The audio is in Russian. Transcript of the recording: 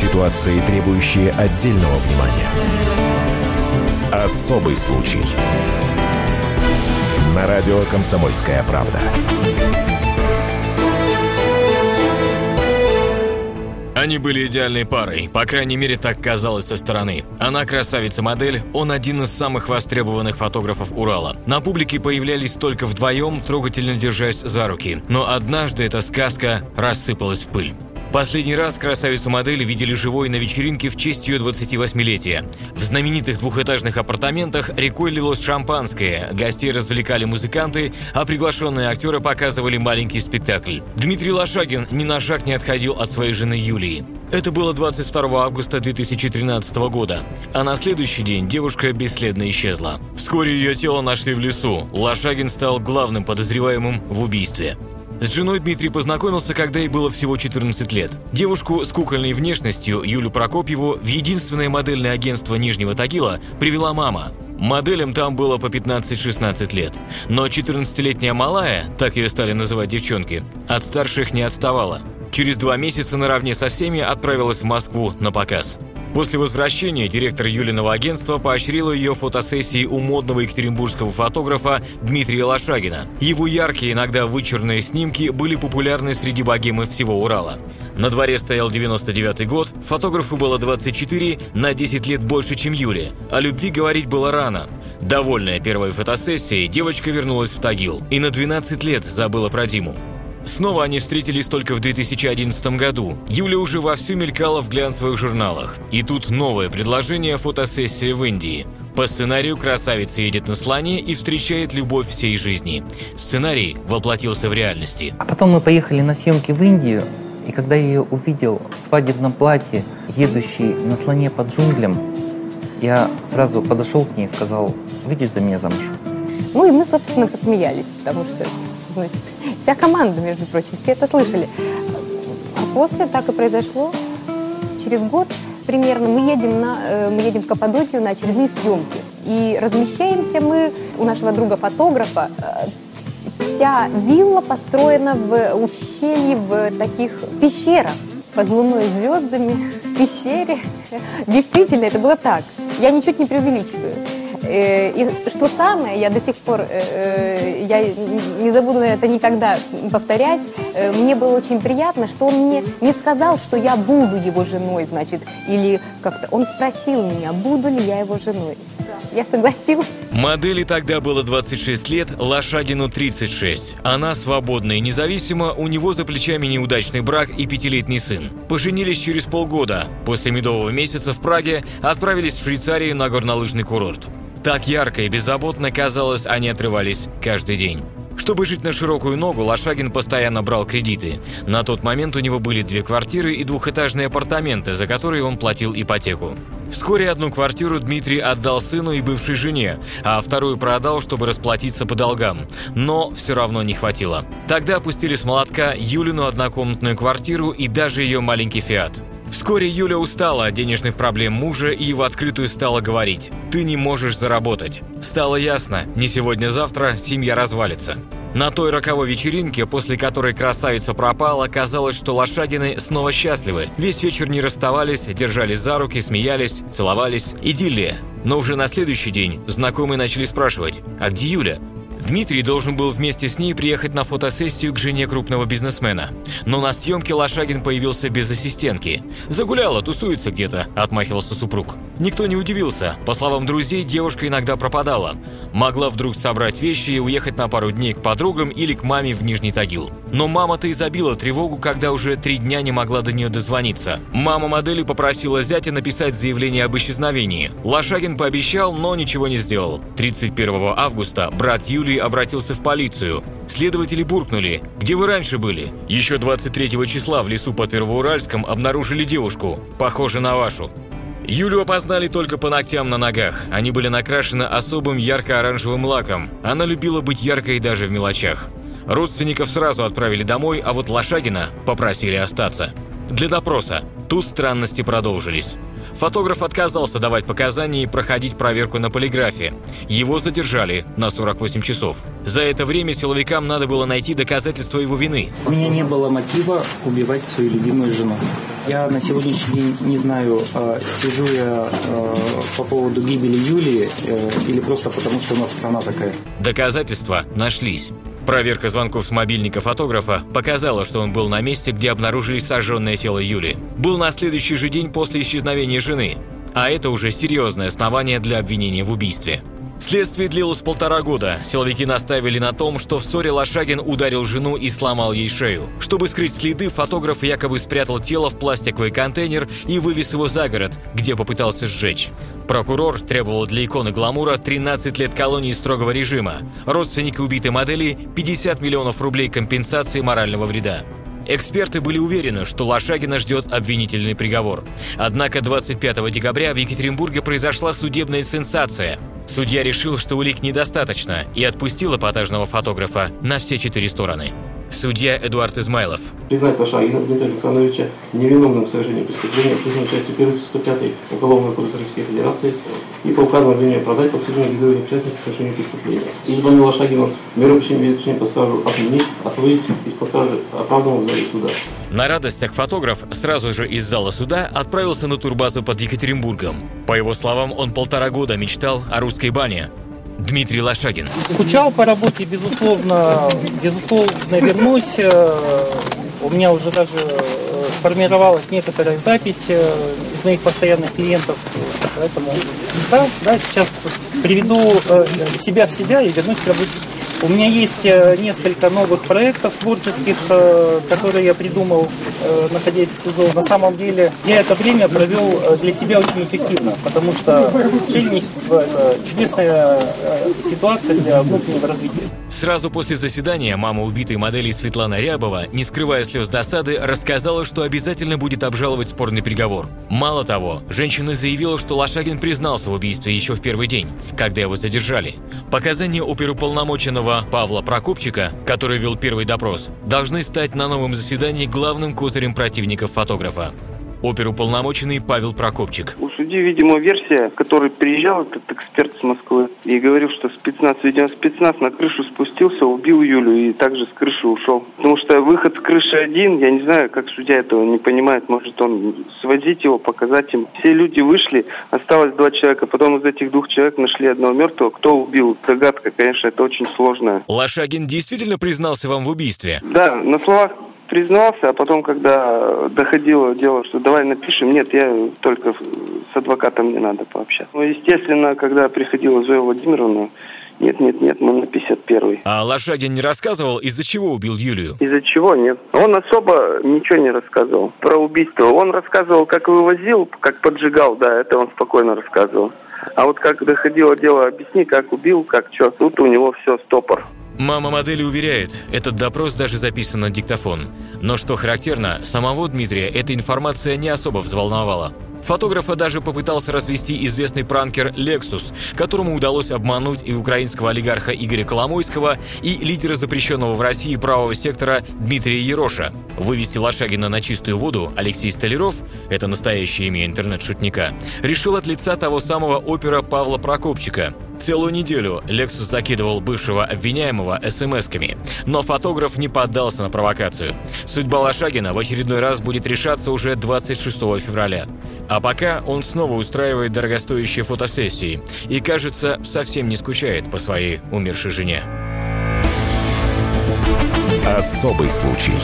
Ситуации, требующие отдельного внимания. Особый случай. На радио «Комсомольская правда». Они были идеальной парой, по крайней мере, так казалось со стороны. Она красавица-модель, он один из самых востребованных фотографов Урала. На публике появлялись только вдвоем, трогательно держась за руки. Но однажды эта сказка рассыпалась в пыль. Последний раз красавицу-модель видели живой на вечеринке в честь ее 28-летия. В знаменитых двухэтажных апартаментах рекой лилось шампанское, гостей развлекали музыканты, а приглашенные актеры показывали маленький спектакль. Дмитрий Лошагин ни на шаг не отходил от своей жены Юлии. Это было 22 августа 2013 года, а на следующий день девушка бесследно исчезла. Вскоре ее тело нашли в лесу. Лошагин стал главным подозреваемым в убийстве. С женой Дмитрий познакомился, когда ей было всего 14 лет. Девушку с кукольной внешностью, Юлю Прокопьеву, в единственное модельное агентство Нижнего Тагила привела мама. Моделям там было по 15-16 лет. Но 14-летняя малая, так ее стали называть девчонки, от старших не отставала. Через 2 месяца наравне со всеми отправилась в Москву на показ. После возвращения директор Юлиного агентства поощрила ее фотосессии у модного екатеринбургского фотографа Дмитрия Лошагина. Его яркие, иногда вычурные снимки были популярны среди богемы всего Урала. На дворе стоял 99-й год, фотографу было 24, на 10 лет больше, чем Юле. О любви говорить было рано. Довольная первой фотосессией, девочка вернулась в Тагил и на 12 лет забыла про Диму. Снова они встретились только в 2011 году. Юля уже вовсю мелькала в глянцевых журналах. И тут новое предложение фотосессии в Индии. По сценарию красавица едет на слоне и встречает любовь всей жизни. Сценарий воплотился в реальности. А потом мы поехали на съемки в Индию, и когда я ее увидел в свадебном платье, едущей на слоне по джунглям, я сразу подошел к ней и сказал: «Выйдешь за меня замуж?» Ну и мы, собственно, посмеялись, потому что... Значит, вся команда, между прочим, все это слышали. А после так и произошло. Через год примерно мы едем в Каппадокию на очередные съемки. И размещаемся мы у нашего друга-фотографа. Вся вилла построена в ущелье, в таких пещерах. Под луной и звездами, в пещере. Действительно, это было так. Я ничуть не преувеличиваю. И что самое, я до сих пор, я не забуду это никогда повторять, мне было очень приятно, что он мне не сказал, что я буду его женой, значит, или как-то. Он спросил меня, буду ли я его женой. Я согласилась. Модели тогда было 26 лет, Лошагину 36. Она свободна и независима, у него за плечами неудачный брак и 5-летний сын. Поженились через полгода. После медового месяца в Праге отправились в Швейцарию на горнолыжный курорт. Так ярко и беззаботно, казалось, они отрывались каждый день. Чтобы жить на широкую ногу, Лошагин постоянно брал кредиты. На тот момент у него были 2 квартиры и 2-этажные апартаменты, за которые он платил ипотеку. Вскоре 1 квартиру Дмитрий отдал сыну и бывшей жене, а 2-ю продал, чтобы расплатиться по долгам. Но все равно не хватило. Тогда опустили с молотка Юлину 1-комнатную квартиру и даже ее маленький «Фиат». Вскоре Юля устала от денежных проблем мужа и в открытую стала говорить: «Ты не можешь заработать». Стало ясно, не сегодня-завтра семья развалится. На той роковой вечеринке, после которой красавица пропала, казалось, что Лошагины снова счастливы. Весь вечер не расставались, держались за руки, смеялись, целовались. Идиллия. Но уже на следующий день знакомые начали спрашивать: «А где Юля?» Дмитрий должен был вместе с ней приехать на фотосессию к жене крупного бизнесмена. Но на съемке Лошагин появился без ассистентки. «Загуляла, тусуется где-то», – отмахивался супруг. Никто не удивился. По словам друзей, девушка иногда пропадала. Могла вдруг собрать вещи и уехать на пару дней к подругам или к маме в Нижний Тагил. Но мама-то и забила тревогу, когда уже 3 дня не могла до нее дозвониться. Мама модели попросила зятя написать заявление об исчезновении. Лошагин пообещал, но ничего не сделал. 31 августа брат Юли обратился в полицию. Следователи буркнули: «Где вы раньше были?» Еще 23 числа в лесу под Первоуральском обнаружили девушку, похожую на вашу. Юлю опознали только по ногтям на ногах. Они были накрашены особым ярко-оранжевым лаком. Она любила быть яркой даже в мелочах. Родственников сразу отправили домой, а вот Лошагина попросили остаться. Для допроса. Тут странности продолжились. Фотограф отказался давать показания и проходить проверку на полиграфе. Его задержали на 48 часов. За это время силовикам надо было найти доказательства его вины. У меня не было мотива убивать свою любимую жену. Я на сегодняшний день не знаю, сижу я по поводу гибели Юлии или просто потому, что у нас страна такая. Доказательства нашлись. Проверка звонков с мобильника фотографа показала, что он был на месте, где обнаружили сожженное тело Юли. Был на следующий же день после исчезновения жены. А это уже серьезное основание для обвинения в убийстве. Следствие длилось 1,5 года. Силовики настаивали на том, что в ссоре Лошагин ударил жену и сломал ей шею. Чтобы скрыть следы, фотограф якобы спрятал тело в пластиковый контейнер и вывез его за город, где попытался сжечь. Прокурор требовал для иконы гламура 13 лет колонии строгого режима. Родственники убитой модели – 50 миллионов рублей компенсации морального вреда. Эксперты были уверены, что Лошагина ждет обвинительный приговор. Однако 25 декабря в Екатеринбурге произошла судебная сенсация. Судья решил, что улик недостаточно, и отпустил эпатажного фотографа на все 4 стороны. Судья Эдуард Измайлов. Признать Лошагина Дмитрия Александровича невиновным в совершении преступления, признан частью 1 статьи 105 Уголовного кодекса Российской Федерации и по указанному обвинению продать подсудимому видовым участникам в совершении преступления. Избранного Лошагина меру пресечения по стражу отменить, освободить из-под стражи оправданного в зале суда. На радостях фотограф сразу же из зала суда отправился на турбазу под Екатеринбургом. По его словам, он 1,5 года мечтал о русской бане. Дмитрий Лошагин. Скучал по работе, безусловно вернусь. У меня уже даже сформировалась некоторая запись из моих постоянных клиентов. Поэтому да, сейчас приведу себя в себя и вернусь к работе. У меня есть несколько новых проектов творческих, которые я придумал, находясь в СИЗО. На самом деле, я это время провел для себя очень эффективно, потому что жильничество – это чудесная ситуация для внутреннего развития. Сразу после заседания мама убитой модели Светлана Рябова, не скрывая слез досады, рассказала, что обязательно будет обжаловать спорный приговор. Мало того, женщина заявила, что Лошагин признался в убийстве еще в первый день, когда его задержали. Показания оперуполномоченного Павла Прокопчика, который вел первый допрос, должны стать на новом заседании главным козырем противников фотографа. Оперуполномоченный Павел Прокопчик. У судьи, видимо, версия, который приезжал этот эксперт с Москвы и говорил, что спецназ на крышу спустился, убил Юлю и также с крыши ушел. Потому что выход с крыши один, я не знаю, как судья этого не понимает, может он свозить его, показать им. Все люди вышли, осталось 2 человека, потом из этих 2 человек нашли одного мертвого. Кто убил? Загадка, конечно, это очень сложная. Лошагин действительно признался вам в убийстве? Да, на словах. Признался, а потом, когда доходило дело, что давай напишем, нет, я только с адвокатом не надо пообщаться. Ну, естественно, когда приходила Зоя Владимировна, нет, мы на 51-й. А Лошагин не рассказывал, из-за чего убил Юлию? Из-за чего нет. Он особо ничего не рассказывал про убийство. Он рассказывал, как вывозил, как поджигал, да, это он спокойно рассказывал. А вот как доходило дело, объясни, как убил, как что, тут у него все стопор. Мама модели уверяет, этот допрос даже записан на диктофон. Но что характерно, самого Дмитрия эта информация не особо взволновала. Фотографа даже попытался развести известный пранкер Lexus, которому удалось обмануть и украинского олигарха Игоря Коломойского, и лидера запрещенного в России правого сектора Дмитрия Ероша. Вывести Лошагина на чистую воду Алексей Столяров, это настоящее имя интернет-шутника, решил от лица того самого опера Павла Прокопчика. Целую неделю Lexus закидывал бывшего обвиняемого смс-ками. Но фотограф не поддался на провокацию. Судьба Лошагина в очередной раз будет решаться уже 26 февраля. А пока он снова устраивает дорогостоящие фотосессии и, кажется, совсем не скучает по своей умершей жене. Особый случай.